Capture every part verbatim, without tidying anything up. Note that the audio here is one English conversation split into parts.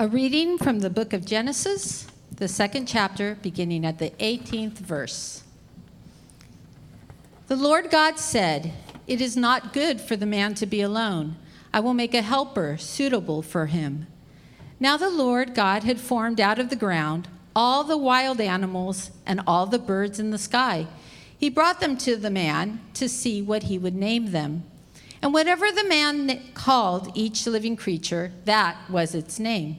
A reading from the book of Genesis, the second chapter, beginning at the eighteenth verse. The Lord God said, "It is not good for the man to be alone. I will make a helper suitable for him." Now the Lord God had formed out of the ground all the wild animals and all the birds in the sky. He brought them to the man to see what he would name them. And whatever the man called each living creature, that was its name.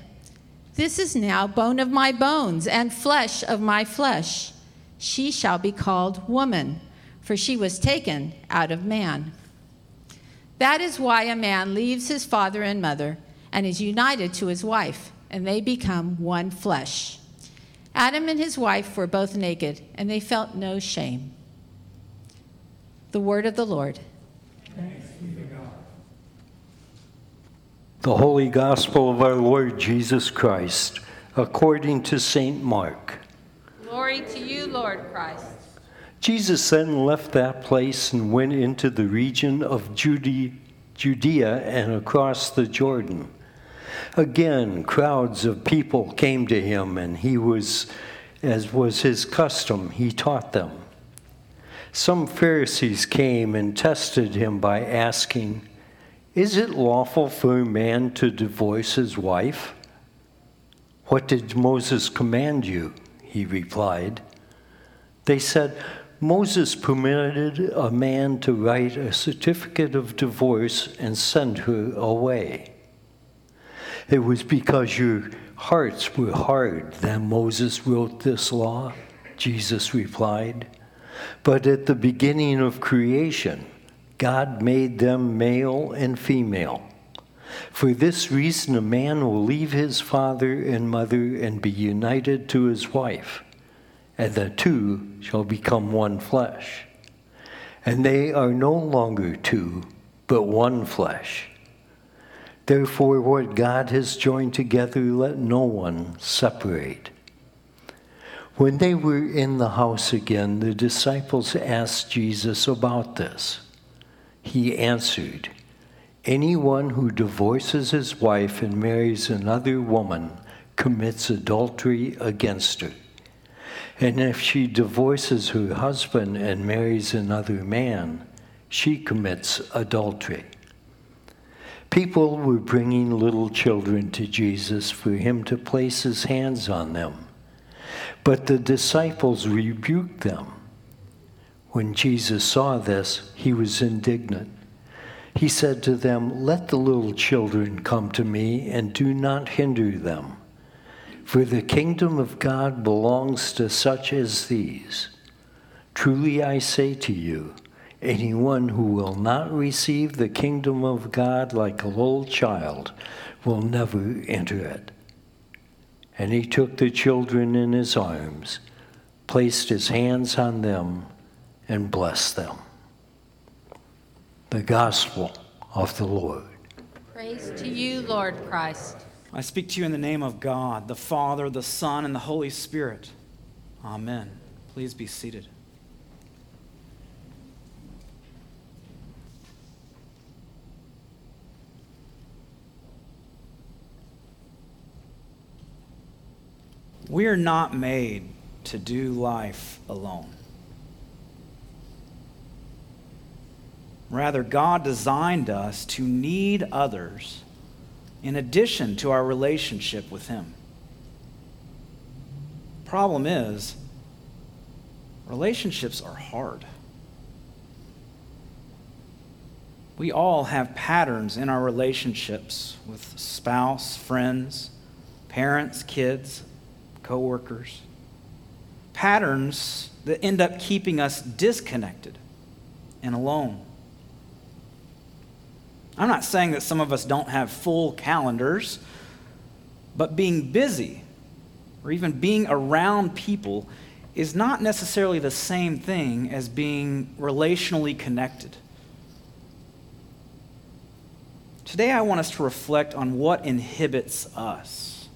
"This is now bone of my bones and flesh of my flesh. She shall be called woman, for she was taken out of man." That is why a man leaves his father and mother and is united to his wife, and they become one flesh. Adam and his wife were both naked, and they felt no shame. The word of the Lord. Thanks be to God. The Holy Gospel of our Lord Jesus Christ, according to Saint Mark. Glory to you, Lord Christ. Jesus then left that place and went into the region of Judea and across the Jordan. Again, crowds of people came to him, and he was, as was his custom, he taught them. Some Pharisees came and tested him by asking, "Is it lawful for a man to divorce his wife?" "What did Moses command you?" he replied. They said, "Moses permitted a man to write a certificate of divorce and send her away." "It was because your hearts were hard that Moses wrote this law," Jesus replied. "But at the beginning of creation, God made them male and female. For this reason, a man will leave his father and mother and be united to his wife, and the two shall become one flesh. And they are no longer two, but one flesh. Therefore, what God has joined together, let no one separate." When they were in the house again, the disciples asked Jesus about this. He answered, "Anyone who divorces his wife and marries another woman commits adultery against her. And if she divorces her husband and marries another man, she commits adultery." People were bringing little children to Jesus for him to place his hands on them. But the disciples rebuked them. When Jesus saw this, he was indignant. He said to them, "Let the little children come to me, and do not hinder them, for the kingdom of God belongs to such as these. Truly I say to you, anyone who will not receive the kingdom of God like a little child will never enter it." And he took the children in his arms, placed his hands on them, and blessed them. The Gospel of the Lord. Praise to you, Lord Christ. I speak to you in the name of God, the Father, the Son, and the Holy Spirit. Amen. Please be seated. We are not made to do life alone. Rather, God designed us to need others in addition to our relationship with Him. Problem is, relationships are hard. We all have patterns in our relationships with spouse, friends, parents, kids, coworkers. Patterns that end up keeping us disconnected and alone. I'm not saying that some of us don't have full calendars But being busy, or even being around people, is not necessarily the same thing as being relationally connected. Today I want us to reflect on what inhibits us,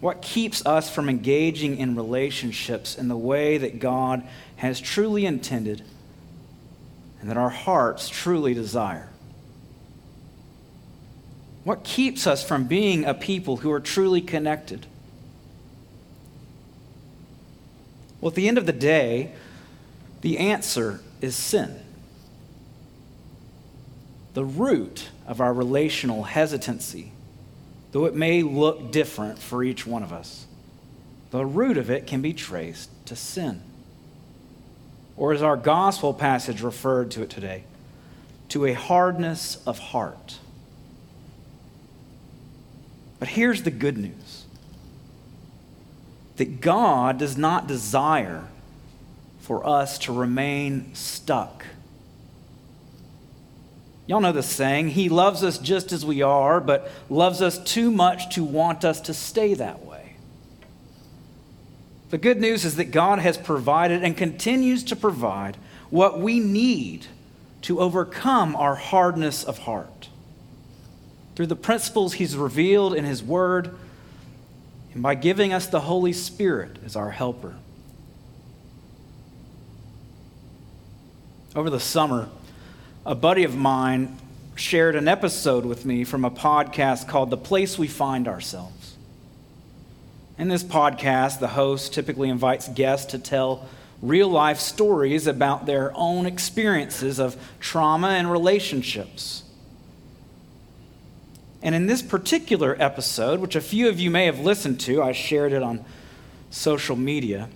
what keeps us from engaging in relationships in the way that God has truly intended and that our hearts truly desire. What keeps us from being a people who are truly connected? Well, at the end of the day, the answer is sin. The root of our relational hesitancy, though it may look different for each one of us, the root of it can be traced to sin. Or as our gospel passage referred to it today, to a hardness of heart. But here's the good news, that God does not desire for us to remain stuck. Y'all know the saying, he loves us just as we are, but loves us too much to want us to stay that way. The good news is that God has provided and continues to provide what we need to overcome our hardness of heart through the principles he's revealed in his word and by giving us the Holy Spirit as our helper. Over the summer, a buddy of mine shared an episode with me from a podcast called The Place We Find Ourselves. In this podcast, the host typically invites guests to tell real-life stories about their own experiences of trauma and relationships. And in this particular episode, which a few of you may have listened to, I shared it on social media.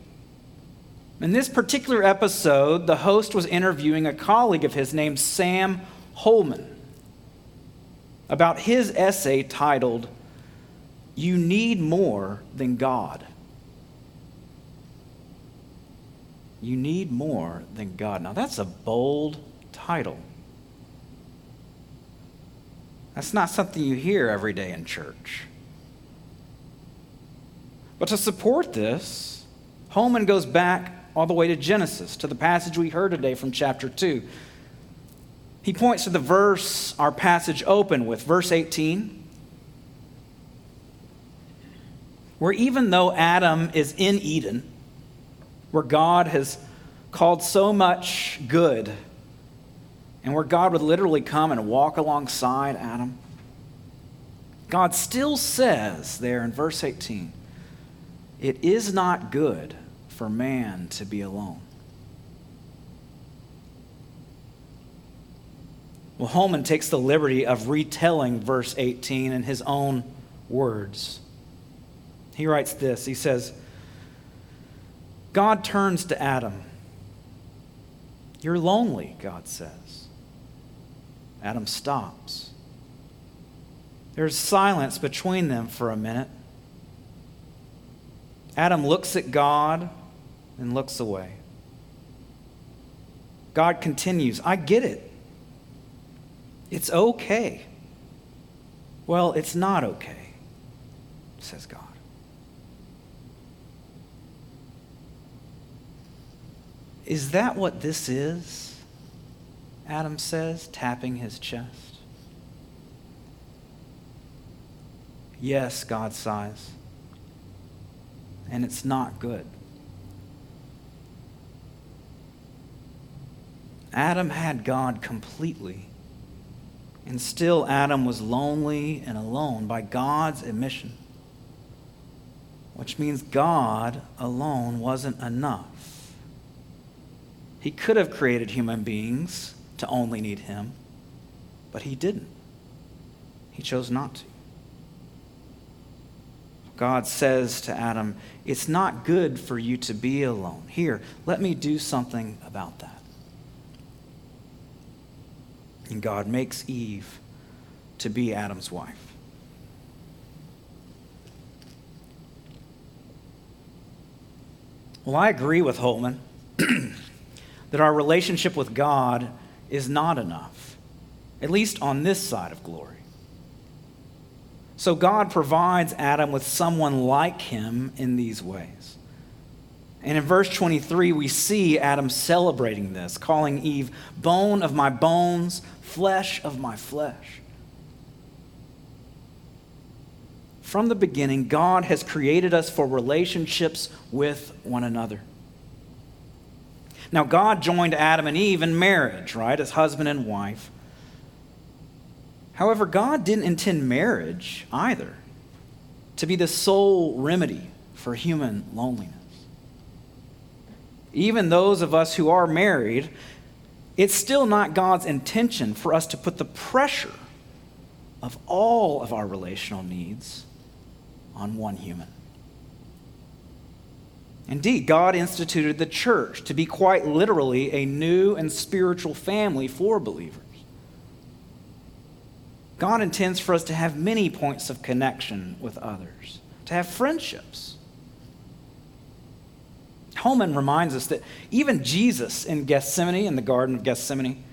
In this particular episode, the host was interviewing a colleague of his named Sam Holman about his essay titled, You Need More Than God. You Need More Than God. Now that's a bold title. That's not something you hear every day in church. But to support this, Holman goes back all the way to Genesis, to the passage we heard today from chapter two. He points to the verse our passage opened with, verse eighteen, where even though Adam is in Eden, where God has called so much good, and where God would literally come and walk alongside Adam, God still says there in verse eighteen, it is not good for man to be alone. Well, Holman takes the liberty of retelling verse eighteen in his own words. He writes this, he says, God turns to Adam. You're lonely, God says. Adam stops. There's silence between them for a minute. Adam looks at God and looks away. God continues, I get it. It's okay. Well, it's not okay, says God. Is that what this is? Adam says, tapping his chest. Yes, God sighs, and it's not good. Adam had God completely, and still Adam was lonely and alone by God's admission, which means God alone wasn't enough. He could have created human beings to only need him, but he didn't. He chose not to. God says to Adam, it's not good for you to be alone. Here, let me do something about that. And God makes Eve to be Adam's wife. Well, I agree with Holman that our relationship with God is not enough, at least on this side of glory. So God provides Adam with someone like him in these ways. And in verse twenty-three, we see Adam celebrating this, calling Eve bone of my bones, flesh of my flesh. From the beginning, God has created us for relationships with one another. Now, God joined Adam and Eve in marriage, right, as husband and wife. However, God didn't intend marriage either to be the sole remedy for human loneliness. Even those of us who are married, it's still not God's intention for us to put the pressure of all of our relational needs on one human. Indeed, God instituted the church to be quite literally a new and spiritual family for believers. God intends for us to have many points of connection with others, to have friendships. Holman reminds us that even Jesus in Gethsemane, in the Garden of Gethsemane,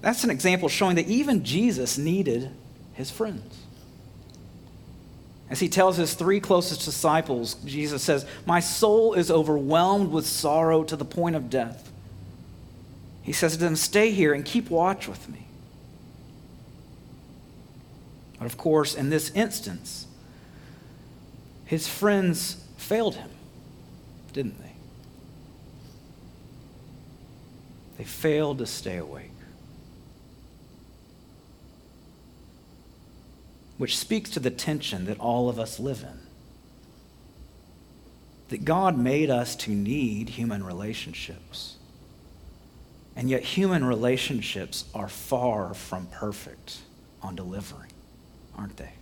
that's an example showing that even Jesus needed his friends. As he tells his three closest disciples, Jesus says, "My soul is overwhelmed with sorrow to the point of death." He says to them, "Stay here and keep watch with me." But of course, in this instance, his friends failed him, didn't they? They failed to stay awake. Which speaks to the tension that all of us live in. That God made us to need human relationships. And yet human relationships are far from perfect on delivering, aren't they?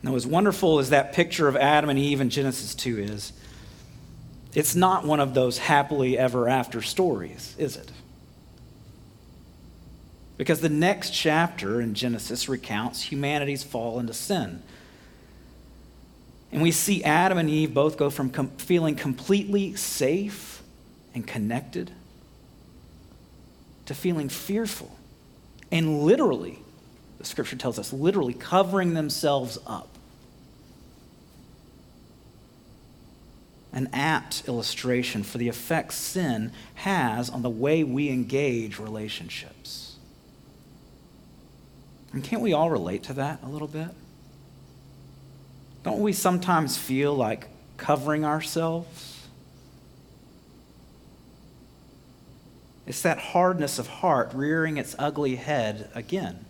Now, as wonderful as that picture of Adam and Eve in Genesis two is, it's not one of those happily ever after stories, is it? Because the next chapter in Genesis recounts humanity's fall into sin. And we see Adam and Eve both go from com- feeling completely safe and connected to feeling fearful. And literally, the scripture tells us, literally covering themselves up. An apt illustration for the effects sin has on the way we engage relationships. And can't we all relate to that a little bit? Don't we sometimes feel like covering ourselves? It's that hardness of heart rearing its ugly head again.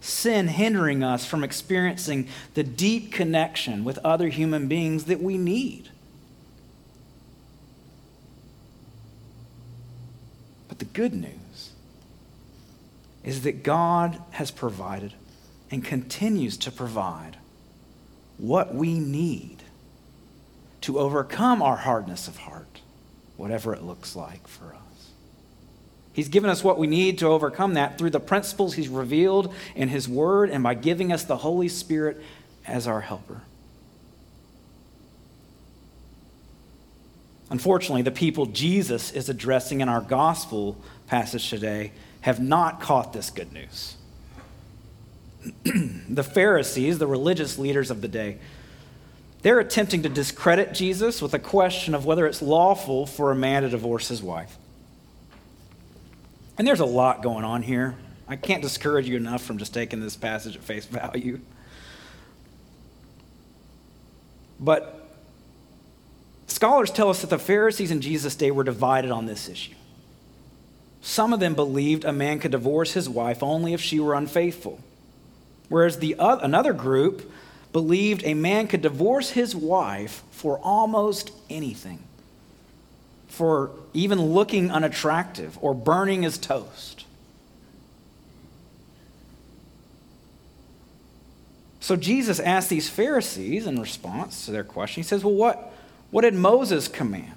Sin hindering us from experiencing the deep connection with other human beings that we need. But the good news is that God has provided and continues to provide what we need to overcome our hardness of heart, whatever it looks like for us. He's given us what we need to overcome that through the principles he's revealed in his word and by giving us the Holy Spirit as our helper. Unfortunately, the people Jesus is addressing in our gospel passage today have not caught this good news. The Pharisees, the religious leaders of the day, they're attempting to discredit Jesus with a question of whether it's lawful for a man to divorce his wife. And there's a lot going on here. I can't discourage you enough from just taking this passage at face value. But scholars tell us that the Pharisees in Jesus' day were divided on this issue. Some of them believed a man could divorce his wife only if she were unfaithful, whereas the other, another group believed a man could divorce his wife for almost anything. For even looking unattractive or burning his toast. So Jesus asked these Pharisees in response to their question, he says, well, what, what did Moses command?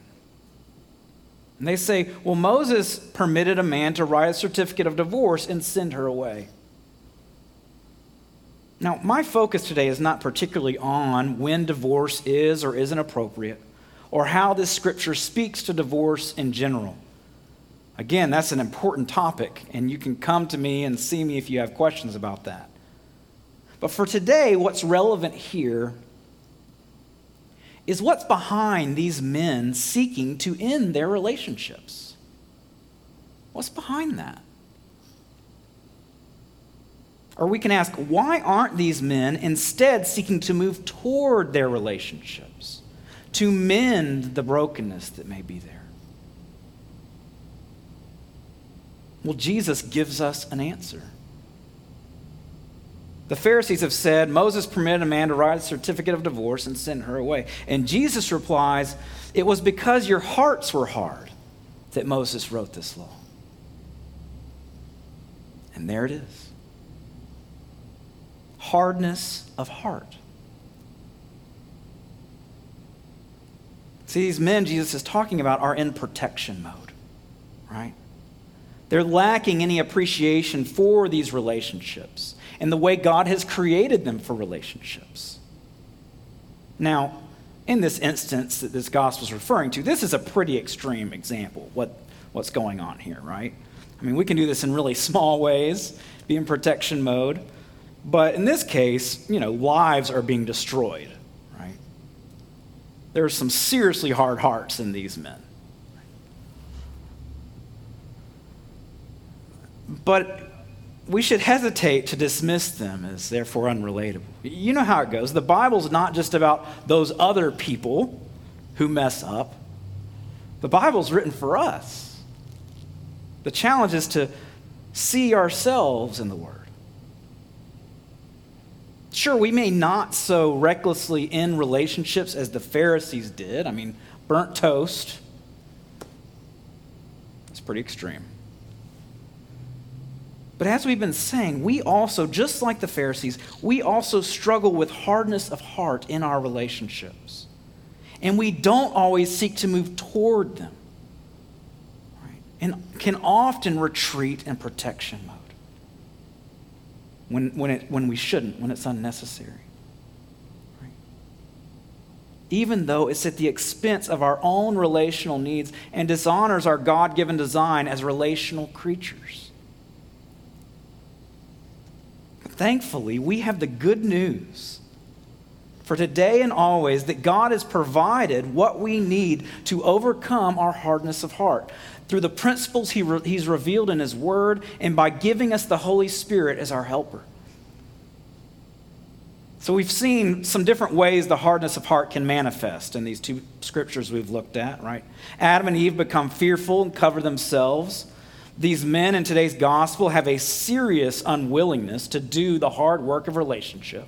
And they say, well, Moses permitted a man to write a certificate of divorce and send her away. Now, my focus today is not particularly on when divorce is or isn't appropriate, or how this scripture speaks to divorce in general. Again, that's an important topic, and you can come to me and see me if you have questions about that. But for today, what's relevant here is what's behind these men seeking to end their relationships. What's behind that? Or we can ask, why aren't these men instead seeking to move toward their relationships, to mend the brokenness that may be there? Well, Jesus gives us an answer. The Pharisees have said, Moses permitted a man to write a certificate of divorce and send her away. And Jesus replies, it was because your hearts were hard that Moses wrote this law. And there it is. Hardness of heart. See, these men Jesus is talking about are in protection mode, right? They're lacking any appreciation for these relationships and the way God has created them for relationships. Now, in this instance that this gospel is referring to, this is a pretty extreme example, what, what's going on here, right? I mean, we can do this in really small ways, be in protection mode. But in this case, you know, lives are being destroyed, right? There are some seriously hard hearts in these men. But we should hesitate to dismiss them as therefore unrelatable. You know how it goes. The Bible's not just about those other people who mess up. The Bible's written for us. The challenge is to see ourselves in the Word. Sure, we may not so recklessly end relationships as the Pharisees did. I mean, burnt toast. It's pretty extreme. But as we've been saying, we also, just like the Pharisees, we also struggle with hardness of heart in our relationships. And we don't always seek to move toward them, right? And can often retreat in protection mode. When, when, it, when we shouldn't, when it's unnecessary. Right? Even though it's at the expense of our own relational needs and dishonors our God-given design as relational creatures. But thankfully, we have the good news for today and always that God has provided what we need to overcome our hardness of heart, through the principles he re- he's revealed in his word, and by giving us the Holy Spirit as our helper. So we've seen some different ways the hardness of heart can manifest in these two scriptures we've looked at, right? Adam and Eve become fearful and cover themselves. These men in today's gospel have a serious unwillingness to do the hard work of relationship.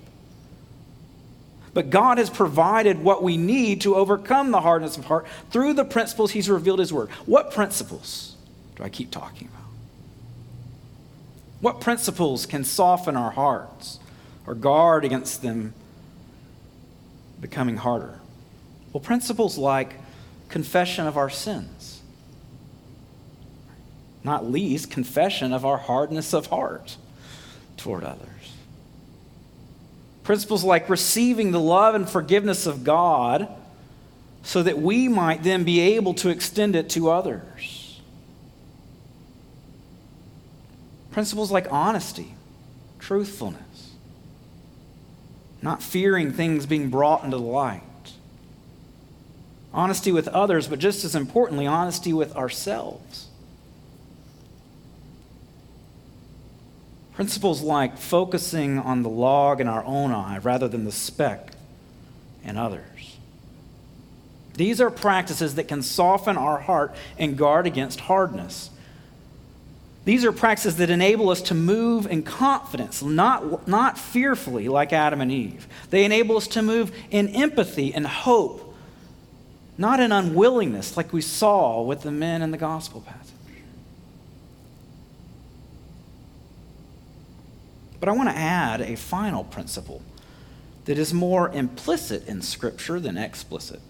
But God has provided what we need to overcome the hardness of heart through the principles he's revealed his word. What principles do I keep talking about? What principles can soften our hearts or guard against them becoming harder? Well, principles like confession of our sins. Not least, confession of our hardness of heart toward others. Principles like receiving the love and forgiveness of God so that we might then be able to extend it to others. Principles like honesty, truthfulness, not fearing things being brought into the light. Honesty with others, but just as importantly, honesty with ourselves. Principles like focusing on the log in our own eye rather than the speck in others. These are practices that can soften our heart and guard against hardness. These are practices that enable us to move in confidence, not, not fearfully like Adam and Eve. They enable us to move in empathy and hope, not in unwillingness like we saw with the men in the gospel passage. But I want to add a final principle that is more implicit in Scripture than explicit.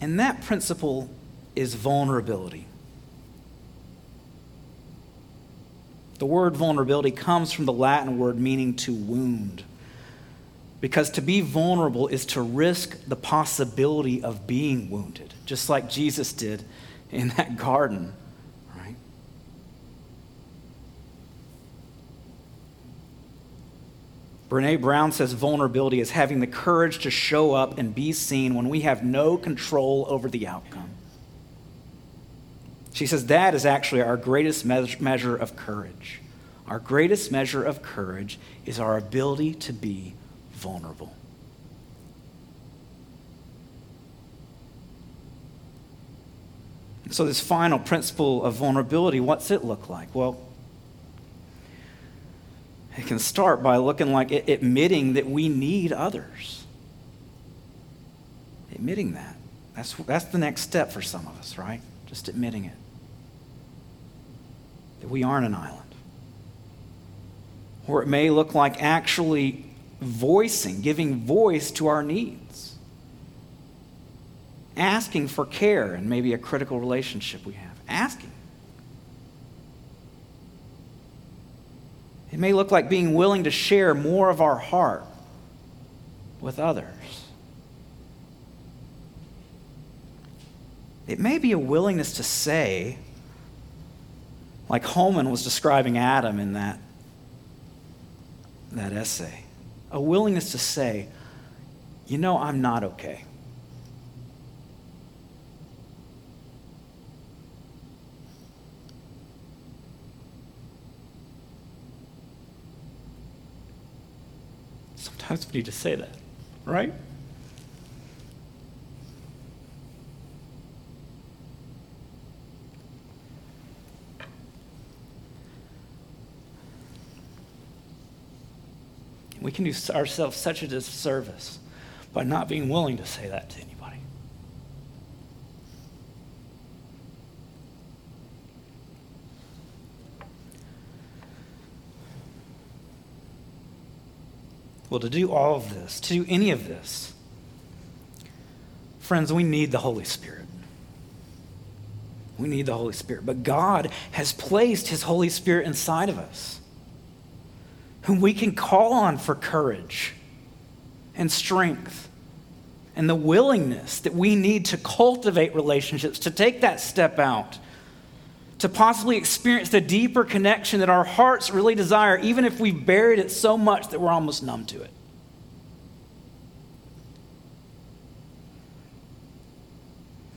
And that principle is vulnerability. The word vulnerability comes from the Latin word meaning to wound, because to be vulnerable is to risk the possibility of being wounded, just like Jesus did in that garden, right? Brené Brown says vulnerability is having the courage to show up and be seen when we have no control over the outcome. She says that is actually our greatest measure of courage. Our greatest measure of courage is our ability to be vulnerable. So this final principle of vulnerability, what's it look like? Well, it can start by looking like admitting that we need others. Admitting that. That's, that's the next step for some of us, right? Just admitting it. That we aren't an island. Or it may look like actually voicing, giving voice to our needs. Asking for care in maybe a critical relationship we have. Asking. It may look like being willing to share more of our heart with others. It may be a willingness to say, like Holman was describing Adam in that, that essay, a willingness to say, you know, I'm not okay. Sometimes we need to say that, right? We can do ourselves such a disservice by not being willing to say that to anybody. Well, to do all of this, to do any of this, friends, we need the Holy Spirit. We need the Holy Spirit. But God has placed His Holy Spirit inside of us, whom we can call on for courage and strength and the willingness that we need to cultivate relationships, to take that step out, to possibly experience the deeper connection that our hearts really desire, even if we've buried it so much that we're almost numb to it.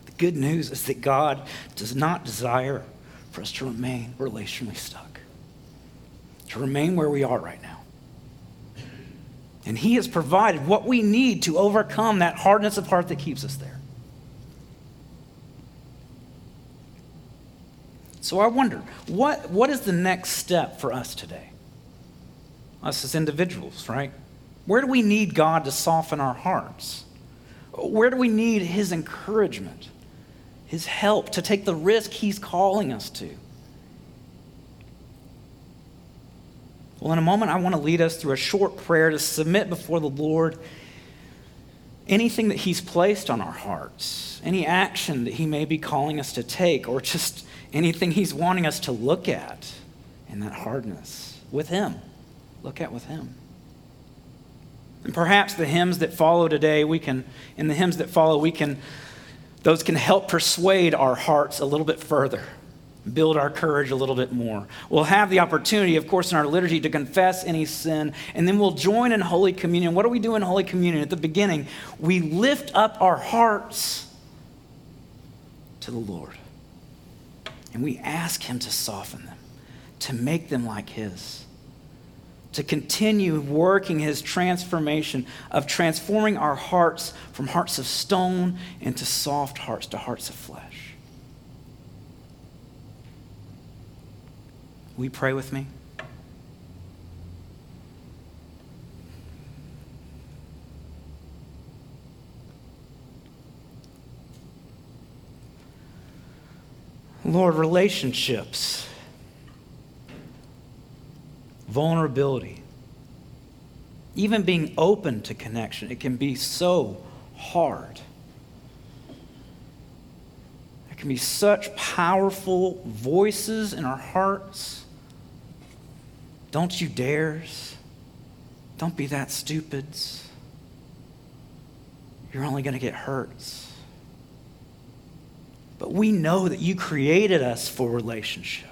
The good news is that God does not desire for us to remain relationally stuck, to remain where we are right now. And He has provided what we need to overcome that hardness of heart that keeps us there. So I wondered, what, what is the next step for us today? Us as individuals, right? Where do we need God to soften our hearts? Where do we need His encouragement, His help to take the risk He's calling us to? Well, in a moment, I want to lead us through a short prayer to submit before the Lord anything that He's placed on our hearts, any action that He may be calling us to take, or just anything He's wanting us to look at in that hardness with Him. Look at with Him. And perhaps the hymns that follow today, we can, in the hymns that follow, we can, those can help persuade our hearts a little bit further, build our courage a little bit more. We'll have the opportunity, of course, in our liturgy to confess any sin, and then we'll join in Holy Communion. What do we do in Holy Communion? At the beginning, we lift up our hearts to the Lord. And we ask Him to soften them, to make them like His, to continue working His transformation of transforming our hearts from hearts of stone into soft hearts, to hearts of flesh. Will you pray with me? Lord, relationships, vulnerability, even being open to connection, it can be so hard. It can be such powerful voices in our hearts. Don't you dares. Don't be that stupid. You're only going to get hurt. But we know that you created us for relationship,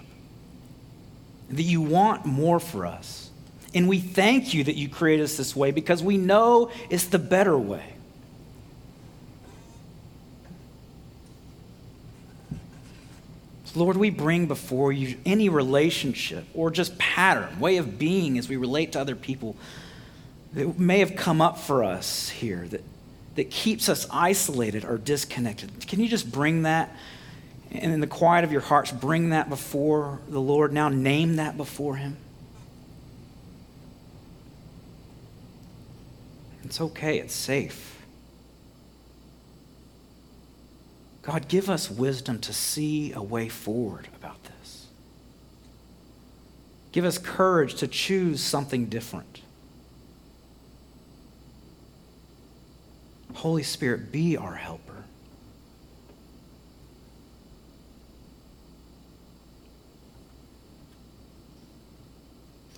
that you want more for us. And we thank you that you created us this way because we know it's the better way. So Lord, we bring before you any relationship or just pattern, way of being as we relate to other people that may have come up for us here, that, that keeps us isolated or disconnected. Can you just bring that, and in the quiet of your hearts, bring that before the Lord now, name that before him? It's okay, it's safe. God, give us wisdom to see a way forward about this. Give us courage to choose something different. Holy Spirit, be our helper.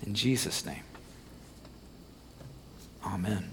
In Jesus' name, amen.